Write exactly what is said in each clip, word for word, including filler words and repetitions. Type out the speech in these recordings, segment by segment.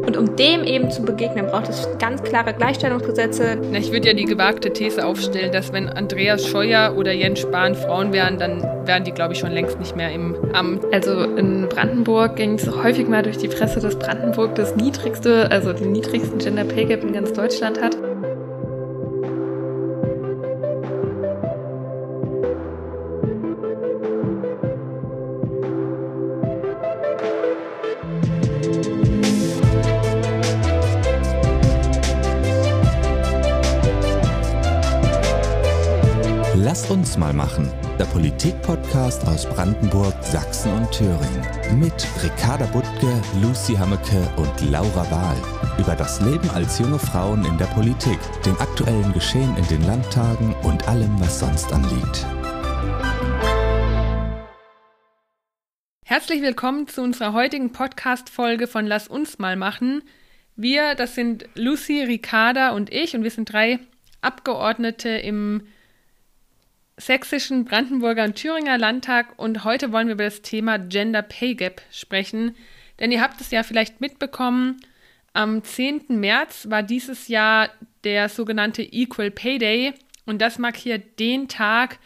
Und um dem eben zu begegnen, braucht es ganz klare Gleichstellungsgesetze. Ich würde ja die gewagte These aufstellen, dass wenn Andreas Scheuer oder Jens Spahn Frauen wären, dann wären die, glaube ich, schon längst nicht mehr im Amt. Also in Brandenburg ging es häufig mal durch die Presse, dass Brandenburg das niedrigste, also den niedrigsten Gender Pay Gap in ganz Deutschland hat. Lass uns mal machen, der Politik-Podcast aus Brandenburg, Sachsen und Thüringen. Mit Ricarda Buttke, Lucy Hammecke und Laura Wahl. Über das Leben als junge Frauen in der Politik, dem aktuellen Geschehen in den Landtagen und allem, was sonst anliegt. Herzlich willkommen zu unserer heutigen Podcast-Folge von Lass uns mal machen. Wir, das sind Lucy, Ricarda und ich, und wir sind drei Abgeordnete im sächsischen, Brandenburger und Thüringer Landtag, und heute wollen wir über das Thema Gender Pay Gap sprechen, denn ihr habt es ja vielleicht mitbekommen, am zehnten März war dieses Jahr der sogenannte Equal Pay Day, und das markiert den Tag,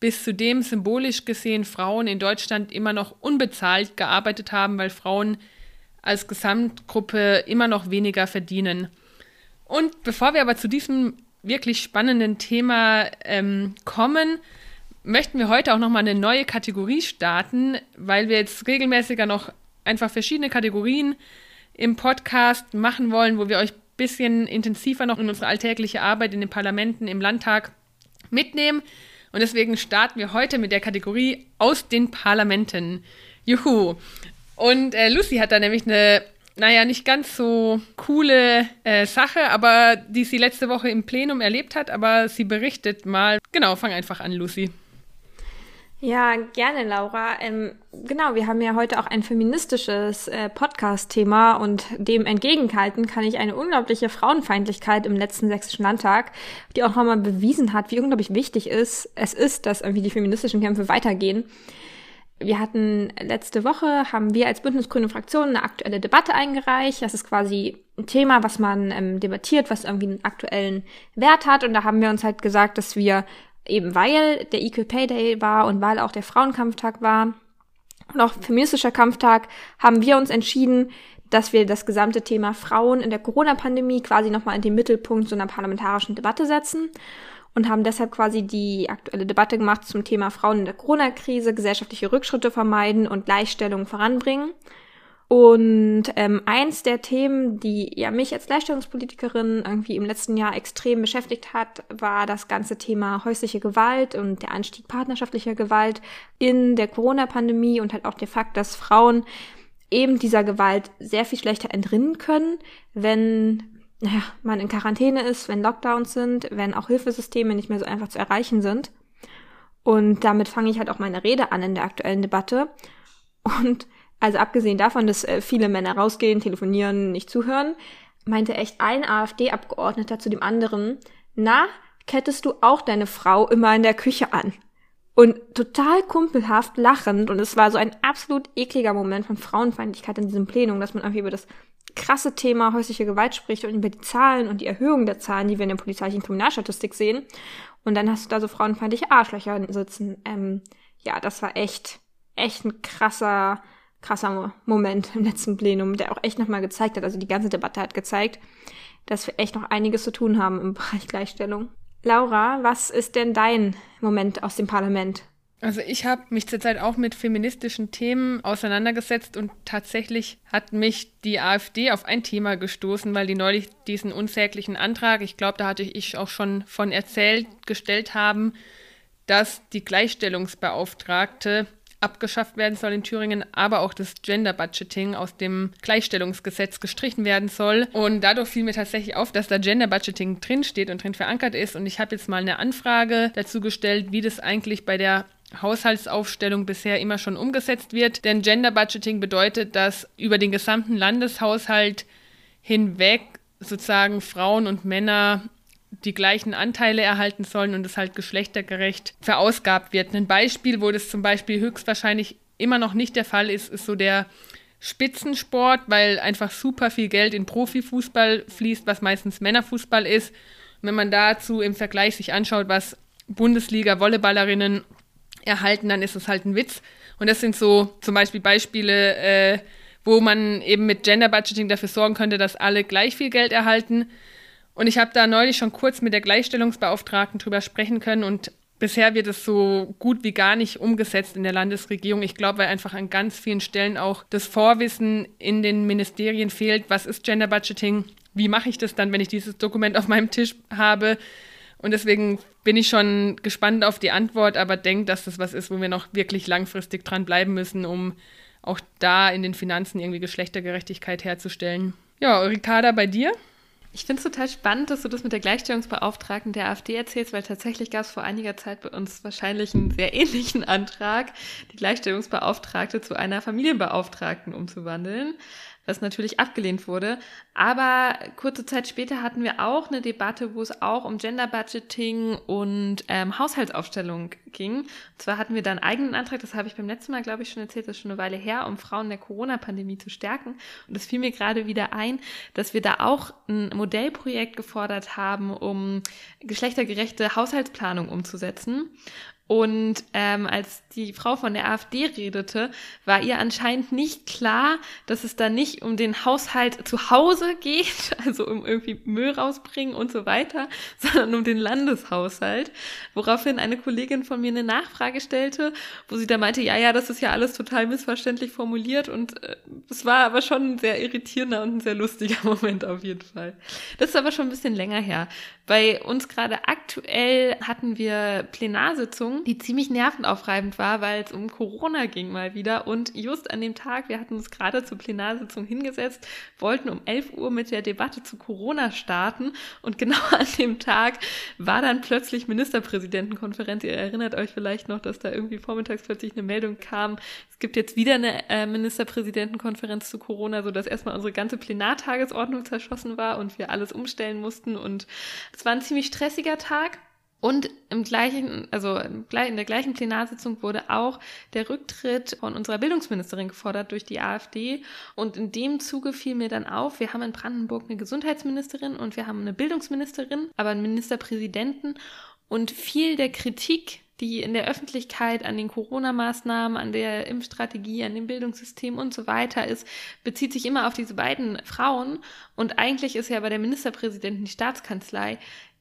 bis zu dem symbolisch gesehen Frauen in Deutschland immer noch unbezahlt gearbeitet haben, weil Frauen als Gesamtgruppe immer noch weniger verdienen. Und bevor wir aber zu diesem wirklich spannenden Thema ähm, kommen, möchten wir heute auch nochmal eine neue Kategorie starten, weil wir jetzt regelmäßiger noch einfach verschiedene Kategorien im Podcast machen wollen, wo wir euch ein bisschen intensiver noch in unsere alltägliche Arbeit in den Parlamenten, im Landtag mitnehmen. Und deswegen starten wir heute mit der Kategorie aus den Parlamenten. Juhu! Und äh, Lucy hat da nämlich eine Naja, nicht ganz so coole äh, Sache, aber die sie letzte Woche im Plenum erlebt hat, aber sie berichtet mal. Genau, fang einfach an, Lucy. Ja, gerne, Laura. Ähm, genau, wir haben ja heute auch ein feministisches äh, Podcast-Thema, und dem entgegengehalten kann ich eine unglaubliche Frauenfeindlichkeit im letzten Sächsischen Landtag, die auch nochmal bewiesen hat, wie unglaublich wichtig es ist, dass irgendwie die feministischen Kämpfe weitergehen. Wir hatten letzte Woche, haben wir als Bündnisgrüne Fraktion eine aktuelle Debatte eingereicht. Das ist quasi ein Thema, was man ähm, debattiert, was irgendwie einen aktuellen Wert hat. Und da haben wir uns halt gesagt, dass wir eben, weil der Equal Pay Day war und weil auch der Frauenkampftag war und auch feministischer Kampftag, haben wir uns entschieden, dass wir das gesamte Thema Frauen in der Corona-Pandemie quasi nochmal in den Mittelpunkt so einer parlamentarischen Debatte setzen. Und haben deshalb quasi die aktuelle Debatte gemacht zum Thema Frauen in der Corona-Krise, gesellschaftliche Rückschritte vermeiden und Gleichstellung voranbringen. Und ähm, eins der Themen, die ja mich als Gleichstellungspolitikerin irgendwie im letzten Jahr extrem beschäftigt hat, war das ganze Thema häusliche Gewalt und der Anstieg partnerschaftlicher Gewalt in der Corona-Pandemie und halt auch der Fakt, dass Frauen eben dieser Gewalt sehr viel schlechter entrinnen können, wenn naja, man in Quarantäne ist, wenn Lockdowns sind, wenn auch Hilfesysteme nicht mehr so einfach zu erreichen sind. Und damit fange ich halt auch meine Rede an in der aktuellen Debatte. Und also abgesehen davon, dass viele Männer rausgehen, telefonieren, nicht zuhören, meinte echt ein AfD-Abgeordneter zu dem anderen: Na, kettest du auch deine Frau immer in der Küche an? Und total kumpelhaft lachend, und es war so ein absolut ekliger Moment von Frauenfeindlichkeit in diesem Plenum, dass man irgendwie über das krasse Thema häusliche Gewalt spricht und über die Zahlen und die Erhöhung der Zahlen, die wir in der polizeilichen Kriminalstatistik sehen. Und dann hast du da so frauenfeindliche Arschlöcher sitzen. Ähm, ja, das war echt, echt ein krasser, krasser Moment im letzten Plenum, der auch echt nochmal gezeigt hat, also die ganze Debatte hat gezeigt, dass wir echt noch einiges zu tun haben im Bereich Gleichstellung. Laura, was ist denn dein Moment aus dem Parlament? Also ich habe mich zurzeit auch mit feministischen Themen auseinandergesetzt, und tatsächlich hat mich die AfD auf ein Thema gestoßen, weil die neulich diesen unsäglichen Antrag, ich glaube, da hatte ich auch schon von erzählt, gestellt haben, dass die Gleichstellungsbeauftragte abgeschafft werden soll in Thüringen, aber auch das Gender Budgeting aus dem Gleichstellungsgesetz gestrichen werden soll. Und dadurch fiel mir tatsächlich auf, dass da Gender Budgeting drinsteht und drin verankert ist. Und ich habe jetzt mal eine Anfrage dazu gestellt, wie das eigentlich bei der Haushaltsaufstellung bisher immer schon umgesetzt wird. Denn Gender Budgeting bedeutet, dass über den gesamten Landeshaushalt hinweg sozusagen Frauen und Männer die gleichen Anteile erhalten sollen und es halt geschlechtergerecht verausgabt wird. Ein Beispiel, wo das zum Beispiel höchstwahrscheinlich immer noch nicht der Fall ist, ist so der Spitzensport, weil einfach super viel Geld in Profifußball fließt, was meistens Männerfußball ist. Und wenn man dazu im Vergleich sich anschaut, was Bundesliga-Volleyballerinnen erhalten, dann ist es halt ein Witz. Und das sind so zum Beispiel Beispiele, äh, wo man eben mit Gender Budgeting dafür sorgen könnte, dass alle gleich viel Geld erhalten. Und ich habe da neulich schon kurz mit der Gleichstellungsbeauftragten drüber sprechen können und bisher wird es so gut wie gar nicht umgesetzt in der Landesregierung. Ich glaube, weil einfach an ganz vielen Stellen auch das Vorwissen in den Ministerien fehlt. Was ist Gender Budgeting? Wie mache ich das dann, wenn ich dieses Dokument auf meinem Tisch habe? Und deswegen bin ich schon gespannt auf die Antwort, aber denke, dass das was ist, wo wir noch wirklich langfristig dran bleiben müssen, um auch da in den Finanzen irgendwie Geschlechtergerechtigkeit herzustellen. Ja, Ricarda, bei dir? Ich finde es total spannend, dass du das mit der Gleichstellungsbeauftragten der AfD erzählst, weil tatsächlich gab es vor einiger Zeit bei uns wahrscheinlich einen sehr ähnlichen Antrag, die Gleichstellungsbeauftragte zu einer Familienbeauftragten umzuwandeln, was natürlich abgelehnt wurde. Aber kurze Zeit später hatten wir auch eine Debatte, wo es auch um Gender Budgeting und ähm, Haushaltsaufstellung ging. Und zwar hatten wir da einen eigenen Antrag, das habe ich beim letzten Mal, glaube ich, schon erzählt, das ist schon eine Weile her, um Frauen in der Corona-Pandemie zu stärken. Und es fiel mir gerade wieder ein, dass wir da auch ein Modellprojekt gefordert haben, um geschlechtergerechte Haushaltsplanung umzusetzen. Und ähm, als die Frau von der AfD redete, war ihr anscheinend nicht klar, dass es da nicht um den Haushalt zu Hause geht, also um irgendwie Müll rausbringen und so weiter, sondern um den Landeshaushalt, woraufhin eine Kollegin von mir eine Nachfrage stellte, wo sie da meinte, ja, ja, das ist ja alles total missverständlich formuliert und äh, es war aber schon ein sehr irritierender und ein sehr lustiger Moment auf jeden Fall. Das ist aber schon ein bisschen länger her. Bei uns gerade aktuell hatten wir Plenarsitzungen, die ziemlich nervenaufreibend war, weil es um Corona ging mal wieder und just an dem Tag, wir hatten uns gerade zur Plenarsitzung hingesetzt, wollten um elf Uhr mit der Debatte zu Corona starten und genau an dem Tag war dann plötzlich Ministerpräsidentenkonferenz. Ihr erinnert euch vielleicht noch, dass da irgendwie vormittags plötzlich eine Meldung kam, es gibt jetzt wieder eine Ministerpräsidentenkonferenz zu Corona, sodass erstmal unsere ganze Plenartagesordnung zerschossen war und wir alles umstellen mussten und es war ein ziemlich stressiger Tag. Und im gleichen, also in der gleichen Plenarsitzung wurde auch der Rücktritt von unserer Bildungsministerin gefordert durch die AfD. Und in dem Zuge fiel mir dann auf, wir haben in Brandenburg eine Gesundheitsministerin und wir haben eine Bildungsministerin, aber einen Ministerpräsidenten. Und viel der Kritik, die in der Öffentlichkeit an den Corona-Maßnahmen, an der Impfstrategie, an dem Bildungssystem und so weiter ist, bezieht sich immer auf diese beiden Frauen. Und eigentlich ist ja bei der Ministerpräsidentin die Staatskanzlei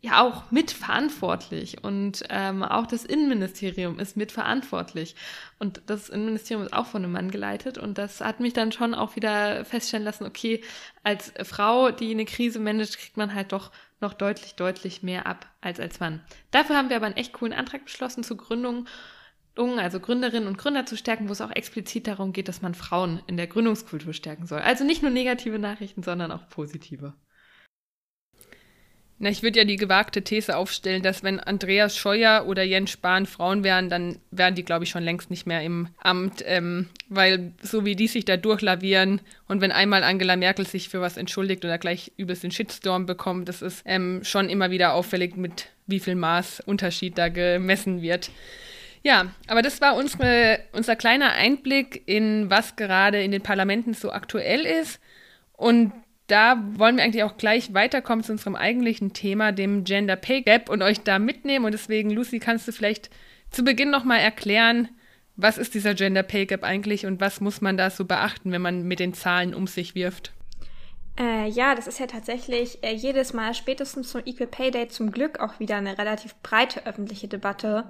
ja auch mitverantwortlich und ähm, auch das Innenministerium ist mitverantwortlich und das Innenministerium ist auch von einem Mann geleitet und das hat mich dann schon auch wieder feststellen lassen, okay, als Frau, die eine Krise managt, kriegt man halt doch noch deutlich, deutlich mehr ab als als Mann. Dafür haben wir aber einen echt coolen Antrag beschlossen zur Gründung, also Gründerinnen und Gründer zu stärken, wo es auch explizit darum geht, dass man Frauen in der Gründungskultur stärken soll. Also nicht nur negative Nachrichten, sondern auch positive. Na, ich würde ja die gewagte These aufstellen, dass wenn Andreas Scheuer oder Jens Spahn Frauen wären, dann wären die, glaube ich, schon längst nicht mehr im Amt, ähm, weil so wie die sich da durchlavieren und wenn einmal Angela Merkel sich für was entschuldigt oder gleich übelst den Shitstorm bekommt, das ist ähm, schon immer wieder auffällig, mit wie viel Maß Unterschied da gemessen wird. Ja, aber das war unsere, unser kleiner Einblick in was gerade in den Parlamenten so aktuell ist und da wollen wir eigentlich auch gleich weiterkommen zu unserem eigentlichen Thema, dem Gender Pay Gap und euch da mitnehmen. Und deswegen, Lucy, kannst du vielleicht zu Beginn nochmal erklären, was ist dieser Gender Pay Gap eigentlich und was muss man da so beachten, wenn man mit den Zahlen um sich wirft? Äh, ja, das ist ja tatsächlich äh, jedes Mal spätestens zum Equal Pay Day zum Glück auch wieder eine relativ breite öffentliche Debatte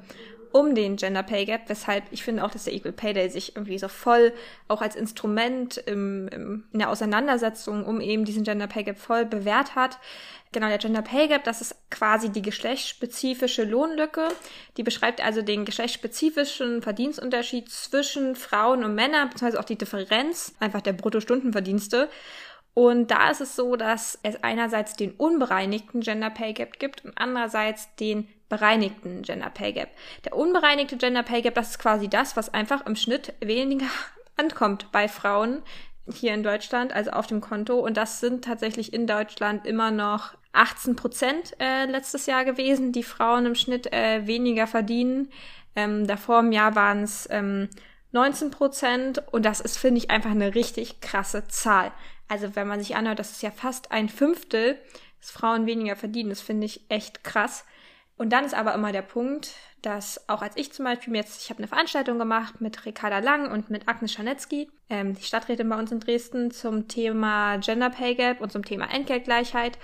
um den Gender Pay Gap, weshalb ich finde auch, dass der Equal Pay Day sich irgendwie so voll auch als Instrument im, im, in der Auseinandersetzung um eben diesen Gender Pay Gap voll bewährt hat. Genau, der Gender Pay Gap, das ist quasi die geschlechtsspezifische Lohnlücke. Die beschreibt also den geschlechtsspezifischen Verdienstunterschied zwischen Frauen und Männern, beziehungsweise auch die Differenz einfach der Bruttostundenverdienste. Und da ist es so, dass es einerseits den unbereinigten Gender Pay Gap gibt und andererseits den bereinigten Gender Pay Gap. Der unbereinigte Gender Pay Gap, das ist quasi das, was einfach im Schnitt weniger ankommt bei Frauen hier in Deutschland, also auf dem Konto. Und das sind tatsächlich in Deutschland immer noch achtzehn Prozent äh, letztes Jahr gewesen, die Frauen im Schnitt äh, weniger verdienen. Ähm, davor im Jahr waren es ähm, neunzehn Prozent. Und das ist, finde ich, einfach eine richtig krasse Zahl. Also wenn man sich anhört, das ist ja fast ein Fünftel, dass Frauen weniger verdienen. Das finde ich echt krass. Und dann ist aber immer der Punkt, dass auch als ich zum Beispiel jetzt, ich habe eine Veranstaltung gemacht mit Ricarda Lang und mit Agnes Schanetzky, ähm, die Stadträtin bei uns in Dresden, zum Thema Gender Pay Gap und zum Thema Entgeltgleichheit.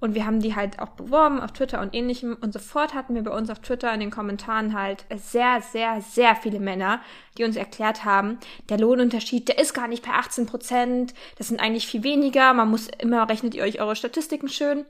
Und wir haben die halt auch beworben auf Twitter und ähnlichem. Und sofort hatten wir bei uns auf Twitter in den Kommentaren halt sehr, sehr, sehr viele Männer, die uns erklärt haben, der Lohnunterschied, der ist gar nicht bei achtzehn Prozent, das sind eigentlich viel weniger, man muss immer, rechnet ihr euch eure Statistiken schön.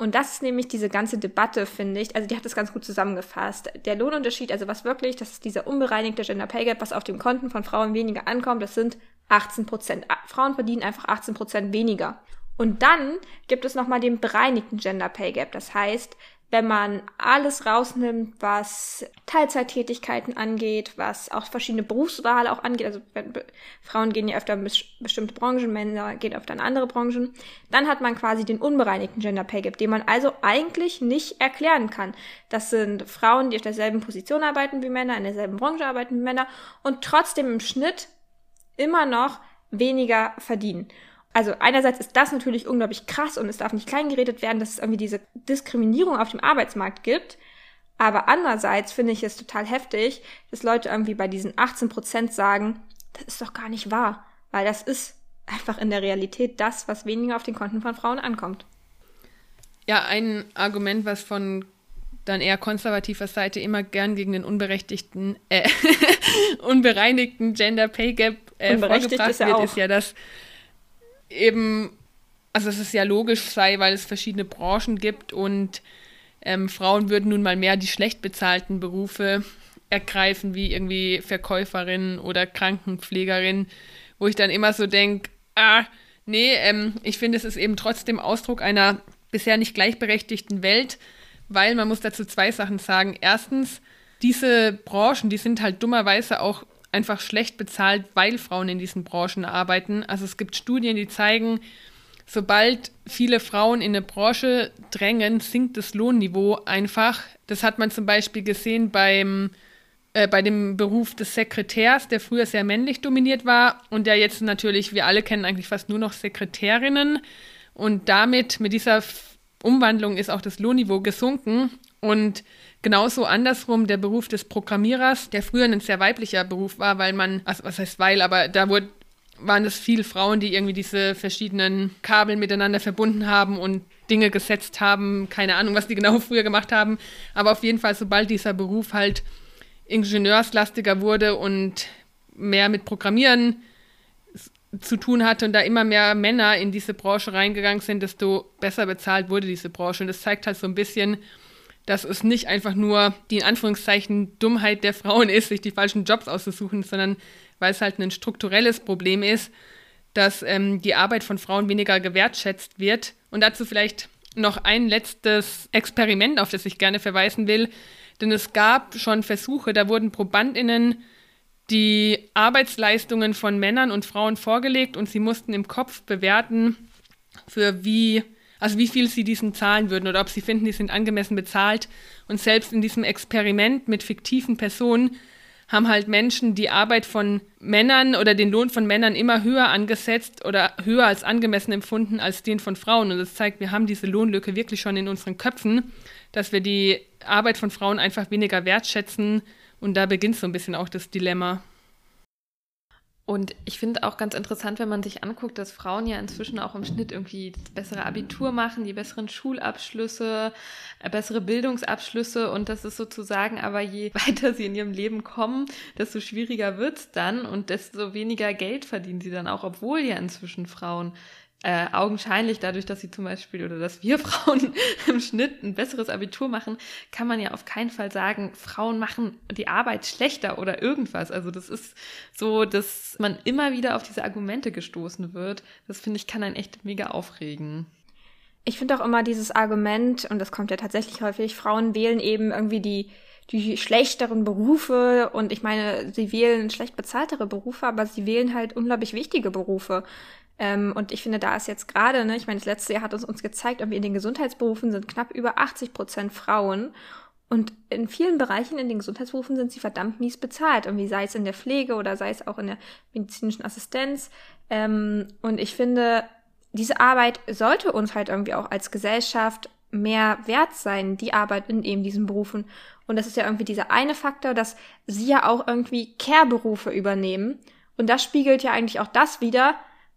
Und das ist nämlich diese ganze Debatte, finde ich, also die hat das ganz gut zusammengefasst. Der Lohnunterschied, also was wirklich, das ist dieser unbereinigte Gender Pay Gap, was auf den Konten von Frauen weniger ankommt, das sind achtzehn Prozent. Frauen verdienen einfach achtzehn Prozent weniger. Und dann gibt es nochmal den bereinigten Gender Pay Gap. Das heißt, wenn man alles rausnimmt, was Teilzeittätigkeiten angeht, was auch verschiedene Berufswahl auch angeht, also Frauen gehen ja öfter in bestimmte Branchen, Männer gehen öfter in andere Branchen, dann hat man quasi den unbereinigten Gender Pay Gap, den man also eigentlich nicht erklären kann. Das sind Frauen, die auf derselben Position arbeiten wie Männer, in derselben Branche arbeiten wie Männer und trotzdem im Schnitt immer noch weniger verdienen. Also einerseits ist das natürlich unglaublich krass und es darf nicht kleingeredet werden, dass es irgendwie diese Diskriminierung auf dem Arbeitsmarkt gibt. Aber andererseits finde ich es total heftig, dass Leute irgendwie bei diesen achtzehn Prozent sagen, das ist doch gar nicht wahr, weil das ist einfach in der Realität das, was weniger auf den Konten von Frauen ankommt. Ja, ein Argument, was von dann eher konservativer Seite immer gern gegen den unberechtigten, äh, unbereinigten Gender Pay Gap äh, vorgebracht wird, ist ja das, eben, also dass es ja logisch sei, weil es verschiedene Branchen gibt und ähm, Frauen würden nun mal mehr die schlecht bezahlten Berufe ergreifen, wie irgendwie Verkäuferin oder Krankenpflegerin, wo ich dann immer so denke, ah, nee, ähm, ich finde, es ist eben trotzdem Ausdruck einer bisher nicht gleichberechtigten Welt, weil man muss dazu zwei Sachen sagen. Erstens, diese Branchen, die sind halt dummerweise auch einfach schlecht bezahlt, weil Frauen in diesen Branchen arbeiten. Also es gibt Studien, die zeigen, sobald viele Frauen in eine Branche drängen, sinkt das Lohnniveau einfach. Das hat man zum Beispiel gesehen beim, äh, bei dem Beruf des Sekretärs, der früher sehr männlich dominiert war und der jetzt natürlich, wir alle kennen eigentlich fast nur noch Sekretärinnen. Und damit, mit dieser Umwandlung ist auch das Lohnniveau gesunken. Und genauso andersrum der Beruf des Programmierers, der früher ein sehr weiblicher Beruf war, weil man, also was heißt weil, aber da wurde, waren es viele Frauen, die irgendwie diese verschiedenen Kabel miteinander verbunden haben und Dinge gesetzt haben, keine Ahnung, was die genau früher gemacht haben, aber auf jeden Fall, sobald dieser Beruf halt ingenieurslastiger wurde und mehr mit Programmieren zu tun hatte und da immer mehr Männer in diese Branche reingegangen sind, desto besser bezahlt wurde diese Branche. Und das zeigt halt so ein bisschen, dass es nicht einfach nur die in Anführungszeichen Dummheit der Frauen ist, sich die falschen Jobs auszusuchen, sondern weil es halt ein strukturelles Problem ist, dass ähm, die Arbeit von Frauen weniger gewertschätzt wird. Und dazu vielleicht noch ein letztes Experiment, auf das ich gerne verweisen will. Denn es gab schon Versuche, da wurden ProbandInnen die Arbeitsleistungen von Männern und Frauen vorgelegt und sie mussten im Kopf bewerten, für wie... Also wie viel sie diesen zahlen würden oder ob sie finden, die sind angemessen bezahlt. Und selbst in diesem Experiment mit fiktiven Personen haben halt Menschen die Arbeit von Männern oder den Lohn von Männern immer höher angesetzt oder höher als angemessen empfunden als den von Frauen. Und das zeigt, wir haben diese Lohnlücke wirklich schon in unseren Köpfen, dass wir die Arbeit von Frauen einfach weniger wertschätzen. Und da beginnt so ein bisschen auch das Dilemma. Und ich finde auch ganz interessant, wenn man sich anguckt, dass Frauen ja inzwischen auch im Schnitt irgendwie das bessere Abitur machen, die besseren Schulabschlüsse, bessere Bildungsabschlüsse und dass es sozusagen aber je weiter sie in ihrem Leben kommen, desto schwieriger wird's dann und desto weniger Geld verdienen sie dann auch, obwohl ja inzwischen Frauen Äh, augenscheinlich dadurch, dass sie zum Beispiel oder dass wir Frauen im Schnitt ein besseres Abitur machen, kann man ja auf keinen Fall sagen, Frauen machen die Arbeit schlechter oder irgendwas. Also das ist so, dass man immer wieder auf diese Argumente gestoßen wird. Das finde ich, kann einen echt mega aufregen. Ich finde auch immer dieses Argument, und das kommt ja tatsächlich häufig, Frauen wählen eben irgendwie die die schlechteren Berufe, und ich meine, sie wählen schlecht bezahltere Berufe, aber sie wählen halt unglaublich wichtige Berufe. Ähm, und ich finde, da ist jetzt gerade, ne, ich meine, das letzte Jahr hat uns, uns gezeigt, irgendwie in den Gesundheitsberufen sind knapp über achtzig Prozent Frauen. Und in vielen Bereichen in den Gesundheitsberufen sind sie verdammt mies bezahlt. Irgendwie sei es in der Pflege oder sei es auch in der medizinischen Assistenz. Ähm, und ich finde, diese Arbeit sollte uns halt irgendwie auch als Gesellschaft mehr wert sein, die Arbeit in eben diesen Berufen. Und das ist ja irgendwie dieser eine Faktor, dass sie ja auch irgendwie Care-Berufe übernehmen. Und das spiegelt ja eigentlich auch das wider,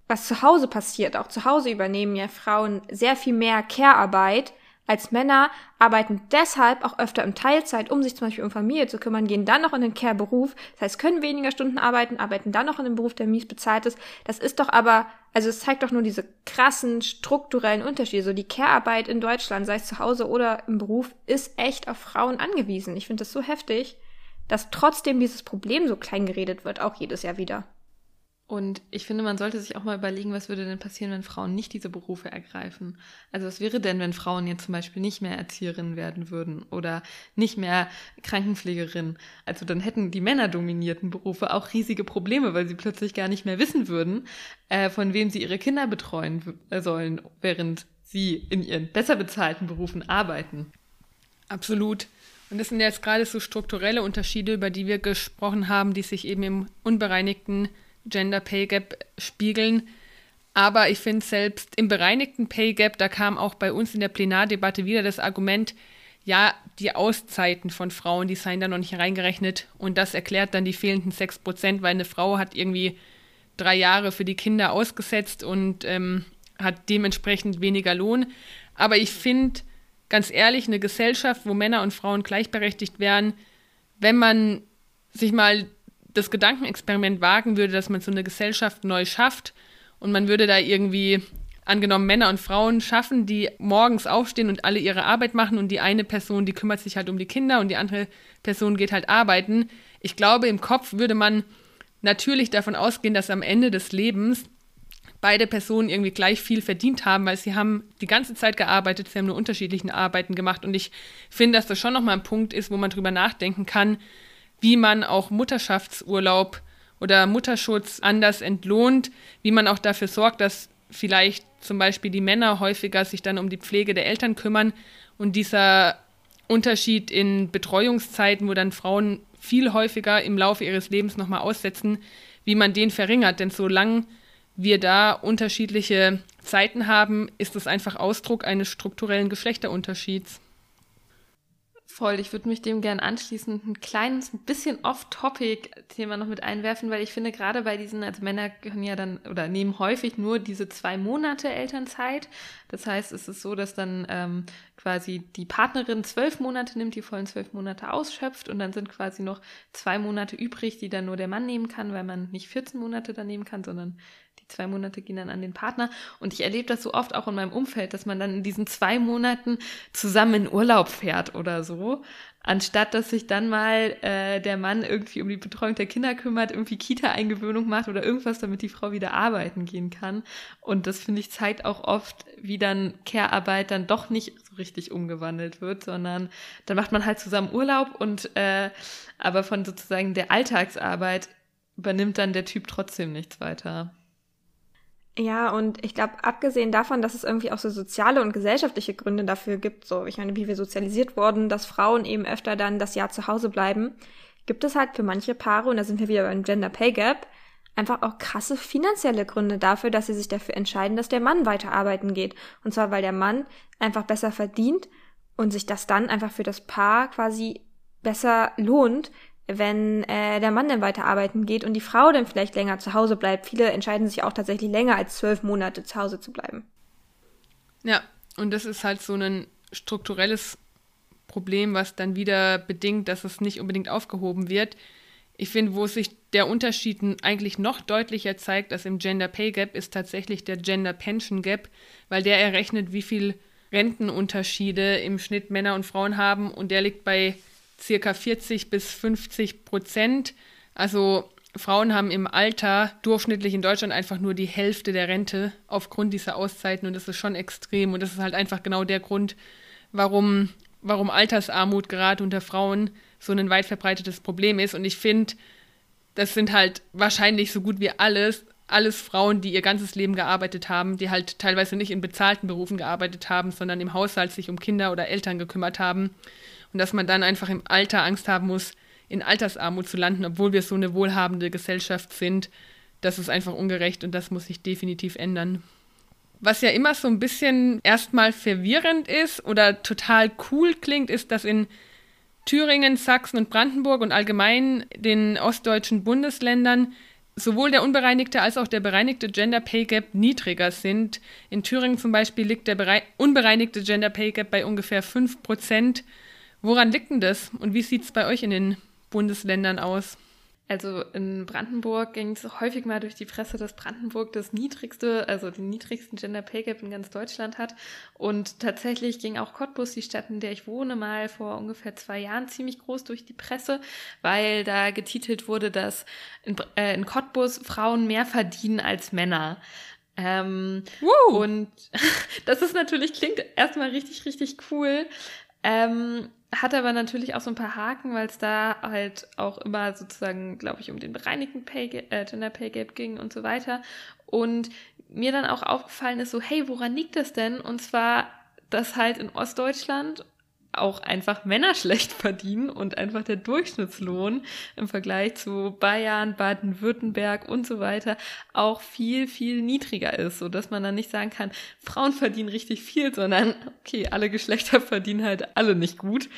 was zu Hause passiert. Auch zu Hause übernehmen ja Frauen sehr viel mehr Care-Arbeit als Männer, arbeiten deshalb auch öfter in Teilzeit, um sich zum Beispiel um Familie zu kümmern, gehen dann noch in den Care-Beruf, das heißt, können weniger Stunden arbeiten, arbeiten dann noch in einem Beruf, der mies bezahlt ist. Das ist doch aber, also es zeigt doch nur diese krassen strukturellen Unterschiede. So die Care-Arbeit in Deutschland, sei es zu Hause oder im Beruf, ist echt auf Frauen angewiesen. Ich finde das so heftig, dass trotzdem dieses Problem so klein geredet wird, auch jedes Jahr wieder. Und ich finde, man sollte sich auch mal überlegen, was würde denn passieren, wenn Frauen nicht diese Berufe ergreifen? Also was wäre denn, wenn Frauen jetzt zum Beispiel nicht mehr Erzieherinnen werden würden oder nicht mehr Krankenpflegerinnen? Also dann hätten die männerdominierten Berufe auch riesige Probleme, weil sie plötzlich gar nicht mehr wissen würden, äh, von wem sie ihre Kinder betreuen w- sollen, während sie in ihren besser bezahlten Berufen arbeiten. Absolut. Und das sind jetzt gerade so strukturelle Unterschiede, über die wir gesprochen haben, die sich eben im unbereinigten Gender Pay Gap spiegeln. Aber ich finde selbst im bereinigten Pay Gap, da kam auch bei uns in der Plenardebatte wieder das Argument, ja, die Auszeiten von Frauen, die seien da noch nicht reingerechnet. Und das erklärt dann die fehlenden sechs Prozent, weil eine Frau hat irgendwie drei Jahre für die Kinder ausgesetzt und ähm, hat dementsprechend weniger Lohn. Aber ich finde, ganz ehrlich, eine Gesellschaft, wo Männer und Frauen gleichberechtigt wären, wenn man sich mal das Gedankenexperiment wagen würde, dass man so eine Gesellschaft neu schafft und man würde da irgendwie, angenommen, Männer und Frauen schaffen, die morgens aufstehen und alle ihre Arbeit machen und die eine Person, die kümmert sich halt um die Kinder und die andere Person geht halt arbeiten. Ich glaube, im Kopf würde man natürlich davon ausgehen, dass am Ende des Lebens beide Personen irgendwie gleich viel verdient haben, weil sie haben die ganze Zeit gearbeitet, sie haben nur unterschiedliche Arbeiten gemacht, und ich finde, dass das schon nochmal ein Punkt ist, wo man drüber nachdenken kann, wie man auch Mutterschaftsurlaub oder Mutterschutz anders entlohnt, wie man auch dafür sorgt, dass vielleicht zum Beispiel die Männer häufiger sich dann um die Pflege der Eltern kümmern und dieser Unterschied in Betreuungszeiten, wo dann Frauen viel häufiger im Laufe ihres Lebens nochmal aussetzen, wie man den verringert. Denn solange wir da unterschiedliche Zeiten haben, ist das einfach Ausdruck eines strukturellen Geschlechterunterschieds. Voll, ich würde mich dem gern anschließend ein kleines, ein bisschen Off-Topic-Thema noch mit einwerfen, weil ich finde, gerade bei diesen, also Männer können ja dann oder nehmen häufig nur diese zwei Monate Elternzeit. Das heißt, es ist so, dass dann ähm, quasi die Partnerin zwölf Monate nimmt, die vollen zwölf Monate ausschöpft, und dann sind quasi noch zwei Monate übrig, die dann nur der Mann nehmen kann, weil man nicht vierzehn Monate dann nehmen kann, sondern die zwei Monate gehen dann an den Partner. Und ich erlebe das so oft auch in meinem Umfeld, dass man dann in diesen zwei Monaten zusammen in Urlaub fährt oder so, anstatt dass sich dann mal äh, der Mann irgendwie um die Betreuung der Kinder kümmert, irgendwie Kita-Eingewöhnung macht oder irgendwas, damit die Frau wieder arbeiten gehen kann. Und das, finde ich, zeigt auch oft, wie dann Care-Arbeit dann doch nicht so richtig umgewandelt wird, sondern dann macht man halt zusammen Urlaub, und äh, aber von sozusagen der Alltagsarbeit übernimmt dann der Typ trotzdem nichts weiter. Ja, und ich glaube, abgesehen davon, dass es irgendwie auch so soziale und gesellschaftliche Gründe dafür gibt, so, ich meine, wie wir sozialisiert wurden, dass Frauen eben öfter dann das Jahr zu Hause bleiben, gibt es halt für manche Paare, und da sind wir wieder beim Gender Pay Gap, einfach auch krasse finanzielle Gründe dafür, dass sie sich dafür entscheiden, dass der Mann weiter arbeiten geht. Und zwar, weil der Mann einfach besser verdient und sich das dann einfach für das Paar quasi besser lohnt, wenn äh, der Mann dann weiter arbeiten geht und die Frau dann vielleicht länger zu Hause bleibt. Viele entscheiden sich auch tatsächlich länger als zwölf Monate zu Hause zu bleiben. Ja, und das ist halt so ein strukturelles Problem, was dann wieder bedingt, dass es nicht unbedingt aufgehoben wird. Ich finde, wo sich der Unterschied eigentlich noch deutlicher zeigt als im Gender Pay Gap, ist tatsächlich der Gender Pension Gap, weil der errechnet, wie viel Rentenunterschiede im Schnitt Männer und Frauen haben, und der liegt bei circa vierzig bis fünfzig Prozent. Also Frauen haben im Alter durchschnittlich in Deutschland einfach nur die Hälfte der Rente aufgrund dieser Auszeiten, und das ist schon extrem, und das ist halt einfach genau der Grund, warum, warum Altersarmut gerade unter Frauen so ein weit verbreitetes Problem ist. Und ich finde, das sind halt wahrscheinlich so gut wie alles, alles Frauen, die ihr ganzes Leben gearbeitet haben, die halt teilweise nicht in bezahlten Berufen gearbeitet haben, sondern im Haushalt sich um Kinder oder Eltern gekümmert haben. Und dass man dann einfach im Alter Angst haben muss, in Altersarmut zu landen, obwohl wir so eine wohlhabende Gesellschaft sind. Das ist einfach ungerecht und das muss sich definitiv ändern. Was ja immer so ein bisschen erstmal verwirrend ist oder total cool klingt, ist, dass in Thüringen, Sachsen und Brandenburg und allgemein den ostdeutschen Bundesländern sowohl der unbereinigte als auch der bereinigte Gender Pay Gap niedriger sind. In Thüringen zum Beispiel liegt der berei- unbereinigte Gender Pay Gap bei ungefähr fünf Prozent. Woran liegt denn das und wie sieht es bei euch in den Bundesländern aus? Also in Brandenburg ging es häufig mal durch die Presse, dass Brandenburg das niedrigste, also den niedrigsten Gender Pay Gap in ganz Deutschland hat. Und tatsächlich ging auch Cottbus, die Stadt, in der ich wohne, mal vor ungefähr zwei Jahren ziemlich groß durch die Presse, weil da getitelt wurde, dass in, äh, in Cottbus Frauen mehr verdienen als Männer. Ähm, wow. Und das ist natürlich, klingt erstmal richtig, richtig cool. Ähm, Hat aber natürlich auch so ein paar Haken, weil es da halt auch immer sozusagen, glaube ich, um den bereinigten Pay, äh, Gender Pay Gap ging und so weiter. Und mir dann auch aufgefallen ist so, hey, woran liegt das denn? Und zwar, dass halt in Ostdeutschland auch einfach Männer schlecht verdienen und einfach der Durchschnittslohn im Vergleich zu Bayern, Baden-Württemberg und so weiter auch viel, viel niedriger ist, sodass man dann nicht sagen kann, Frauen verdienen richtig viel, sondern okay, alle Geschlechter verdienen halt alle nicht gut,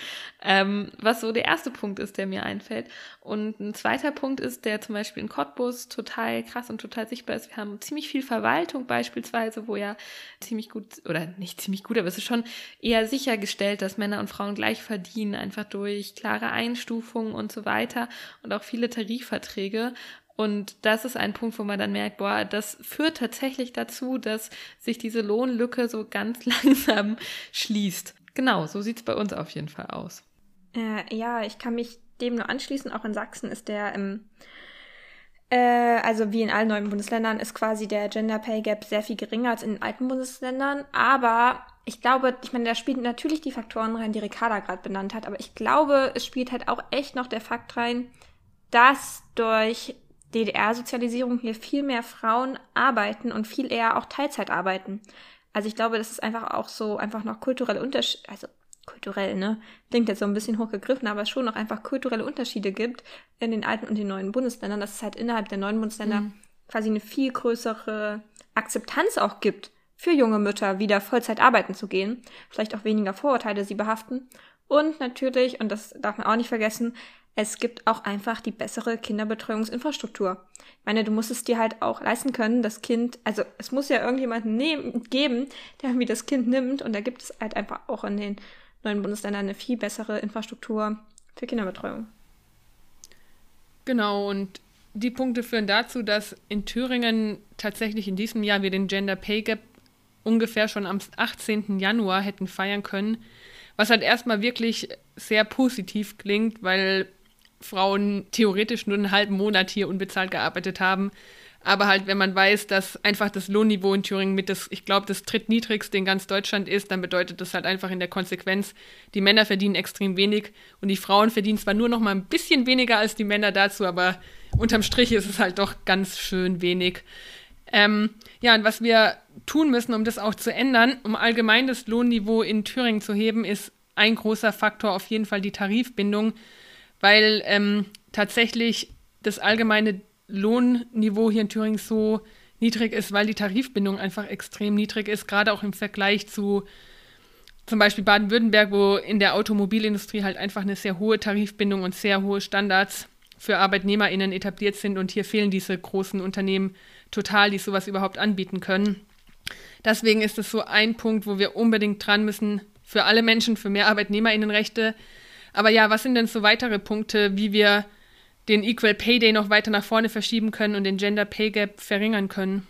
ähm, was so der erste Punkt ist, der mir einfällt. Und ein zweiter Punkt ist, der zum Beispiel in Cottbus total krass und total sichtbar ist. Wir haben ziemlich viel Verwaltung beispielsweise, wo ja ziemlich gut, oder nicht ziemlich gut, aber es ist schon eher sichergestellt, dass Männer und Frauen gleich verdienen, einfach durch klare Einstufungen und so weiter und auch viele Tarifverträge. Und das ist ein Punkt, wo man dann merkt, boah, das führt tatsächlich dazu, dass sich diese Lohnlücke so ganz langsam schließt. Genau, so sieht es bei uns auf jeden Fall aus. Äh, ja, ich kann mich dem nur anschließen. Auch in Sachsen ist der, ähm, äh, also wie in allen neuen Bundesländern, ist quasi der Gender Pay Gap sehr viel geringer als in den alten Bundesländern. Aber ich glaube, ich meine, da spielen natürlich die Faktoren rein, die Ricarda gerade benannt hat, aber ich glaube, es spielt halt auch echt noch der Fakt rein, dass durch D D R-Sozialisierung hier viel mehr Frauen arbeiten und viel eher auch Teilzeit arbeiten. Also ich glaube, das ist einfach auch so einfach noch kulturelle Unterschiede, also kulturell, ne? Klingt jetzt so ein bisschen hochgegriffen, aber es schon noch einfach kulturelle Unterschiede gibt in den alten und den neuen Bundesländern, dass es halt innerhalb der neuen Bundesländer mhm. quasi eine viel größere Akzeptanz auch gibt, für junge Mütter wieder Vollzeit arbeiten zu gehen, vielleicht auch weniger Vorurteile sie behaften und natürlich, und das darf man auch nicht vergessen, es gibt auch einfach die bessere Kinderbetreuungsinfrastruktur. Ich meine, du musst es dir halt auch leisten können, das Kind, also es muss ja irgendjemanden nehmen, geben, der irgendwie das Kind nimmt und da gibt es halt einfach auch in den neuen Bundesländern eine viel bessere Infrastruktur für Kinderbetreuung. Genau, und die Punkte führen dazu, dass in Thüringen tatsächlich in diesem Jahr wir den Gender Pay Gap ungefähr schon am achtzehnten Januar hätten feiern können, was halt erstmal wirklich sehr positiv klingt, weil Frauen theoretisch nur einen halben Monat hier unbezahlt gearbeitet haben, aber halt, wenn man weiß, dass einfach das Lohnniveau in Thüringen mit das, ich glaube, das drittniedrigste in ganz Deutschland ist, dann bedeutet das halt einfach in der Konsequenz, die Männer verdienen extrem wenig und die Frauen verdienen zwar nur noch mal ein bisschen weniger als die Männer dazu, aber unterm Strich ist es halt doch ganz schön wenig. Ähm, ja, und was wir tun müssen, um das auch zu ändern, um allgemein das Lohnniveau in Thüringen zu heben, ist ein großer Faktor auf jeden Fall die Tarifbindung, weil ähm, tatsächlich das allgemeine Lohnniveau hier in Thüringen so niedrig ist, weil die Tarifbindung einfach extrem niedrig ist, gerade auch im Vergleich zu zum Beispiel Baden-Württemberg, wo in der Automobilindustrie halt einfach eine sehr hohe Tarifbindung und sehr hohe Standards für ArbeitnehmerInnen etabliert sind und hier fehlen diese großen Unternehmen total, die sowas überhaupt anbieten können. Deswegen ist das so ein Punkt, wo wir unbedingt dran müssen, für alle Menschen, für mehr ArbeitnehmerInnenrechte. Aber ja, was sind denn so weitere Punkte, wie wir den Equal Pay Day noch weiter nach vorne verschieben können und den Gender Pay Gap verringern können?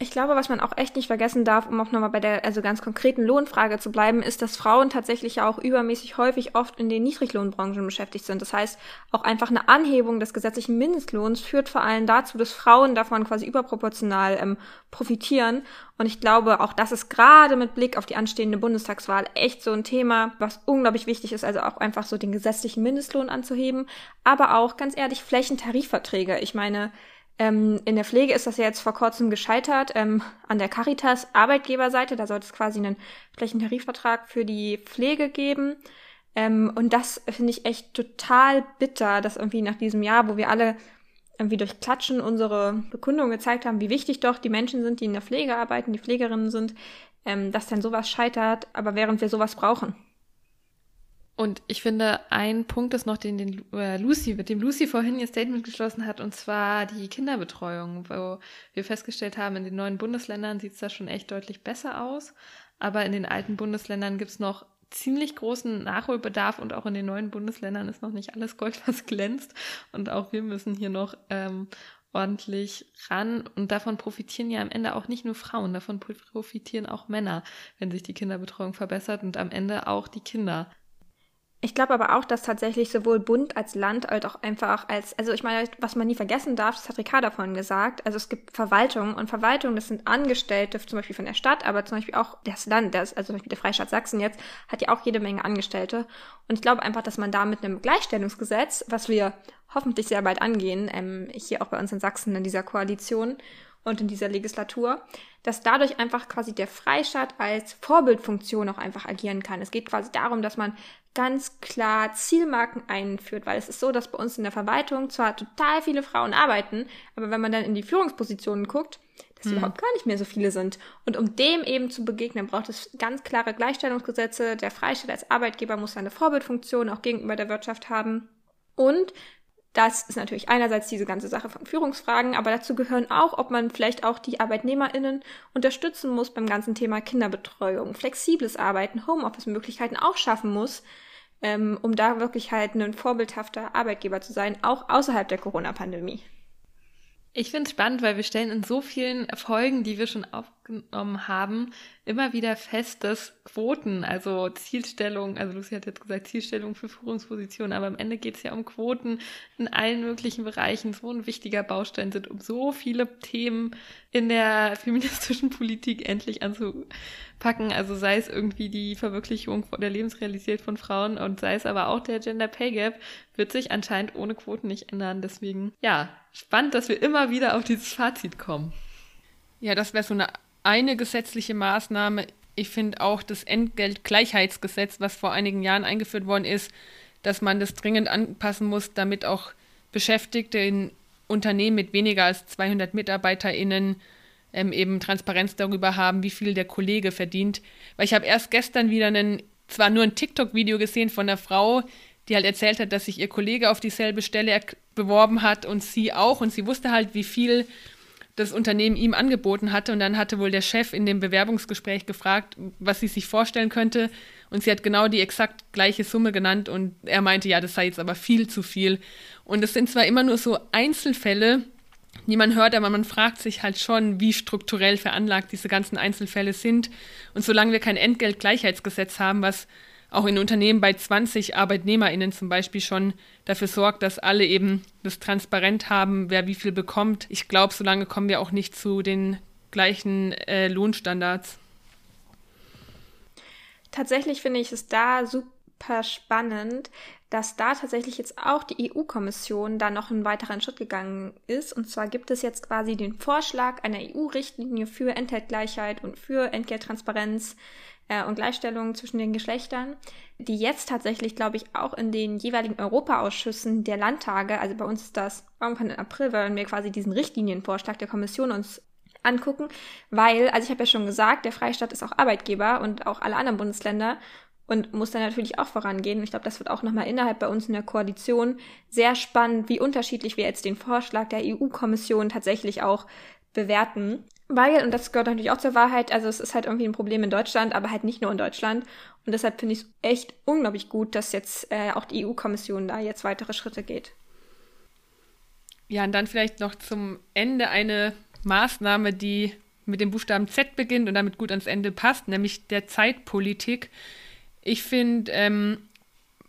Ich glaube, was man auch echt nicht vergessen darf, um auch nochmal bei der also ganz konkreten Lohnfrage zu bleiben, ist, dass Frauen tatsächlich ja auch übermäßig häufig oft in den Niedriglohnbranchen beschäftigt sind. Das heißt, auch einfach eine Anhebung des gesetzlichen Mindestlohns führt vor allem dazu, dass Frauen davon quasi überproportional ähm, profitieren. Und ich glaube, auch das ist gerade mit Blick auf die anstehende Bundestagswahl echt so ein Thema, was unglaublich wichtig ist, also auch einfach so den gesetzlichen Mindestlohn anzuheben. Aber auch, ganz ehrlich, Flächentarifverträge. Ich meine, Ähm, in der Pflege ist das ja jetzt vor kurzem gescheitert, ähm, an der Caritas Arbeitgeberseite, da sollte es quasi einen Flächentarifvertrag für die Pflege geben. Ähm, und das finde ich echt total bitter, dass irgendwie nach diesem Jahr, wo wir alle irgendwie durch Klatschen unsere Bekundung gezeigt haben, wie wichtig doch die Menschen sind, die in der Pflege arbeiten, die Pflegerinnen sind, ähm, dass dann sowas scheitert, aber während wir sowas brauchen. Und ich finde, ein Punkt ist noch, den, den äh, Lucy, mit dem Lucy vorhin ihr Statement geschlossen hat, und zwar die Kinderbetreuung, wo wir festgestellt haben, in den neuen Bundesländern sieht es da schon echt deutlich besser aus, aber in den alten Bundesländern gibt es noch ziemlich großen Nachholbedarf, und auch in den neuen Bundesländern ist noch nicht alles Gold, was glänzt, und auch wir müssen hier noch ähm, ordentlich ran, und davon profitieren ja am Ende auch nicht nur Frauen, davon profitieren auch Männer, wenn sich die Kinderbetreuung verbessert, und am Ende auch die Kinder. Ich glaube aber auch, dass tatsächlich sowohl Bund als Land als auch einfach als, also ich meine, was man nie vergessen darf, das hat Ricarda vorhin gesagt, also es gibt Verwaltungen, und Verwaltungen, das sind Angestellte, zum Beispiel von der Stadt, aber zum Beispiel auch das Land, das, also zum Beispiel der Freistaat Sachsen jetzt, hat ja auch jede Menge Angestellte. Und ich glaube einfach, dass man da mit einem Gleichstellungsgesetz, was wir hoffentlich sehr bald angehen, ähm, hier auch bei uns in Sachsen in dieser Koalition und in dieser Legislatur, dass dadurch einfach quasi der Freistaat als Vorbildfunktion auch einfach agieren kann. Es geht quasi darum, dass man ganz klar Zielmarken einführt, weil es ist so, dass bei uns in der Verwaltung zwar total viele Frauen arbeiten, aber wenn man dann in die Führungspositionen guckt, dass hm. überhaupt gar nicht mehr so viele sind. Und um dem eben zu begegnen, braucht es ganz klare Gleichstellungsgesetze. Der Freistaat als Arbeitgeber muss seine Vorbildfunktion auch gegenüber der Wirtschaft haben. Und das ist natürlich einerseits diese ganze Sache von Führungsfragen, aber dazu gehören auch, ob man vielleicht auch die ArbeitnehmerInnen unterstützen muss beim ganzen Thema Kinderbetreuung, flexibles Arbeiten, Homeoffice-Möglichkeiten auch schaffen muss, ähm, um da wirklich halt ein vorbildhafter Arbeitgeber zu sein, auch außerhalb der Corona-Pandemie. Ich finde es spannend, weil wir stellen in so vielen Folgen, die wir schon aufgenommen haben, immer wieder fest, dass Quoten, also Zielstellung, also Lucy hat jetzt gesagt Zielstellung für Führungspositionen, aber am Ende geht es ja um Quoten in allen möglichen Bereichen, so ein wichtiger Baustein sind, um so viele Themen in der feministischen Politik endlich anzupacken. Also sei es irgendwie die Verwirklichung der Lebensrealität von Frauen, und sei es aber auch der Gender Pay Gap, wird sich anscheinend ohne Quoten nicht ändern. Deswegen, ja, spannend, dass wir immer wieder auf dieses Fazit kommen. Ja, das wäre so eine, eine gesetzliche Maßnahme. Ich finde auch das Entgeltgleichheitsgesetz, was vor einigen Jahren eingeführt worden ist, dass man das dringend anpassen muss, damit auch Beschäftigte in Unternehmen mit weniger als zweihundert MitarbeiterInnen ähm, eben Transparenz darüber haben, wie viel der Kollege verdient. Weil ich habe erst gestern wieder einen, zwar nur ein TikTok-Video gesehen von einer Frau, die halt erzählt hat, dass sich ihr Kollege auf dieselbe Stelle beworben hat und sie auch. Und sie wusste halt, wie viel das Unternehmen ihm angeboten hatte. Und dann hatte wohl der Chef in dem Bewerbungsgespräch gefragt, was sie sich vorstellen könnte. Und sie hat genau die exakt gleiche Summe genannt. Und er meinte, ja, das sei jetzt aber viel zu viel. Und das sind zwar immer nur so Einzelfälle, die man hört, aber man fragt sich halt schon, wie strukturell veranlagt diese ganzen Einzelfälle sind. Und solange wir kein Entgeltgleichheitsgesetz haben, was auch in Unternehmen bei zwanzig ArbeitnehmerInnen zum Beispiel schon dafür sorgt, dass alle eben das transparent haben, wer wie viel bekommt. Ich glaube, solange kommen wir auch nicht zu den gleichen äh, Lohnstandards. Tatsächlich finde ich es da super spannend, dass da tatsächlich jetzt auch die E U-Kommission da noch einen weiteren Schritt gegangen ist. Und zwar gibt es jetzt quasi den Vorschlag einer E U-Richtlinie für Entgeltgleichheit und für Entgelttransparenz und Gleichstellung zwischen den Geschlechtern, die jetzt tatsächlich, glaube ich, auch in den jeweiligen Europaausschüssen der Landtage, also bei uns ist das irgendwann im April, werden wir quasi diesen Richtlinienvorschlag der Kommission uns angucken, weil, also ich habe ja schon gesagt, der Freistaat ist auch Arbeitgeber und auch alle anderen Bundesländer und muss dann natürlich auch vorangehen. Und ich glaube, das wird auch nochmal innerhalb bei uns in der Koalition sehr spannend, wie unterschiedlich wir jetzt den Vorschlag der E U-Kommission tatsächlich auch bewerten. Weil, und das gehört natürlich auch zur Wahrheit, also es ist halt irgendwie ein Problem in Deutschland, aber halt nicht nur in Deutschland. Und deshalb finde ich es echt unglaublich gut, dass jetzt äh, auch die E U-Kommission da jetzt weitere Schritte geht. Ja, und dann vielleicht noch zum Ende eine Maßnahme, die mit dem Buchstaben Z beginnt und damit gut ans Ende passt, nämlich der Zeitpolitik. Ich finde, ähm,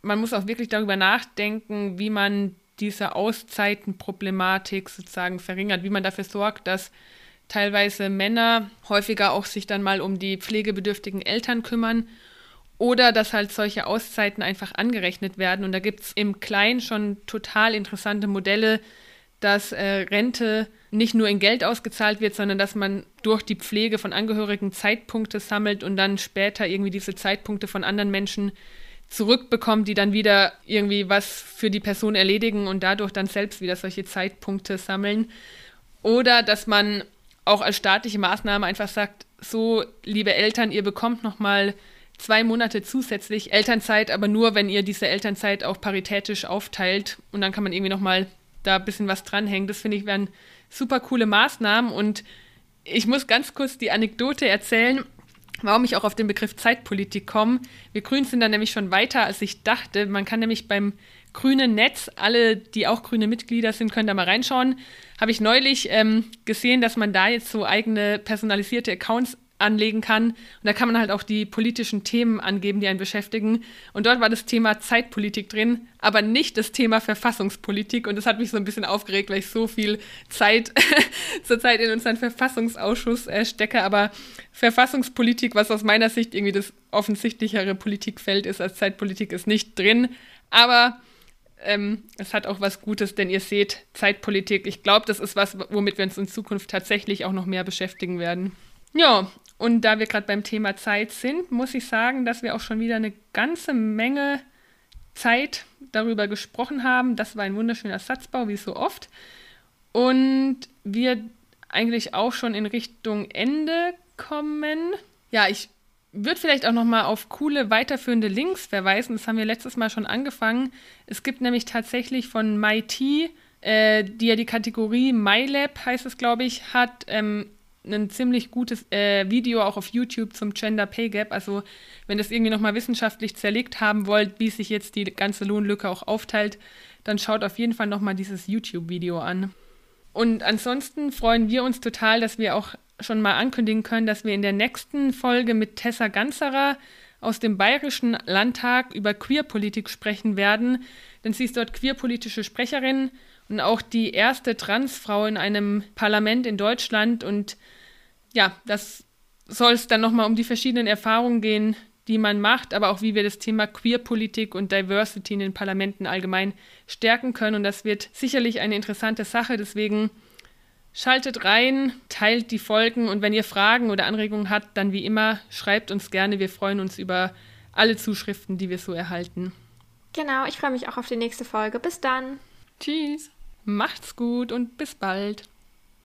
man muss auch wirklich darüber nachdenken, wie man diese Auszeitenproblematik sozusagen verringert, wie man dafür sorgt, dass teilweise Männer häufiger auch sich dann mal um die pflegebedürftigen Eltern kümmern oder dass halt solche Auszeiten einfach angerechnet werden. Und da gibt es im Kleinen schon total interessante Modelle, dass äh, Rente nicht nur in Geld ausgezahlt wird, sondern dass man durch die Pflege von Angehörigen Zeitpunkte sammelt und dann später irgendwie diese Zeitpunkte von anderen Menschen zurückbekommt, die dann wieder irgendwie was für die Person erledigen und dadurch dann selbst wieder solche Zeitpunkte sammeln. Oder dass man auch als staatliche Maßnahme einfach sagt, so, liebe Eltern, ihr bekommt nochmal zwei Monate zusätzlich Elternzeit, aber nur, wenn ihr diese Elternzeit auch paritätisch aufteilt. Und dann kann man irgendwie nochmal da ein bisschen was dranhängen. Das finde ich wären super coole Maßnahmen. Und ich muss ganz kurz die Anekdote erzählen, warum ich auch auf den Begriff Zeitpolitik komme. Wir Grünen sind da nämlich schon weiter, als ich dachte. Man kann nämlich beim grünen Netz, alle, die auch grüne Mitglieder sind, können da mal reinschauen. Habe ich neulich ähm, gesehen, dass man da jetzt so eigene personalisierte Accounts anlegen kann. Und da kann man halt auch die politischen Themen angeben, die einen beschäftigen. Und dort war das Thema Zeitpolitik drin, aber nicht das Thema Verfassungspolitik. Und das hat mich so ein bisschen aufgeregt, weil ich so viel Zeit zurzeit in unseren Verfassungsausschuss äh, stecke. Aber Verfassungspolitik, was aus meiner Sicht irgendwie das offensichtlichere Politikfeld ist als Zeitpolitik, ist nicht drin. Aber ähm, es hat auch was Gutes, denn ihr seht, Zeitpolitik, ich glaube, das ist was, womit wir uns in Zukunft tatsächlich auch noch mehr beschäftigen werden. Ja, und da wir gerade beim Thema Zeit sind, muss ich sagen, dass wir auch schon wieder eine ganze Menge Zeit darüber gesprochen haben. Das war ein wunderschöner Satzbau, wie so oft. Und wir eigentlich auch schon in Richtung Ende kommen. Ja, ich würde vielleicht auch nochmal auf coole weiterführende Links verweisen. Das haben wir letztes Mal schon angefangen. Es gibt nämlich tatsächlich von M I T, äh, die ja die Kategorie MyLab heißt es, glaube ich, hat ähm, ein ziemlich gutes äh, Video auch auf YouTube zum Gender Pay Gap. Also wenn das irgendwie nochmal wissenschaftlich zerlegt haben wollt, wie sich jetzt die ganze Lohnlücke auch aufteilt, dann schaut auf jeden Fall nochmal dieses YouTube-Video an. Und ansonsten freuen wir uns total, dass wir auch schon mal ankündigen können, dass wir in der nächsten Folge mit Tessa Ganserer aus dem Bayerischen Landtag über Queerpolitik sprechen werden. Denn sie ist dort queerpolitische Sprecherin und auch die erste Transfrau in einem Parlament in Deutschland. Und ja, das soll es dann nochmal um die verschiedenen Erfahrungen gehen, die man macht, aber auch wie wir das Thema Queerpolitik und Diversity in den Parlamenten allgemein stärken können. Und das wird sicherlich eine interessante Sache. Deswegen schaltet rein, teilt die Folgen und wenn ihr Fragen oder Anregungen habt, dann wie immer, schreibt uns gerne. Wir freuen uns über alle Zuschriften, die wir so erhalten. Genau, ich freue mich auch auf die nächste Folge. Bis dann. Tschüss. Macht's gut und bis bald.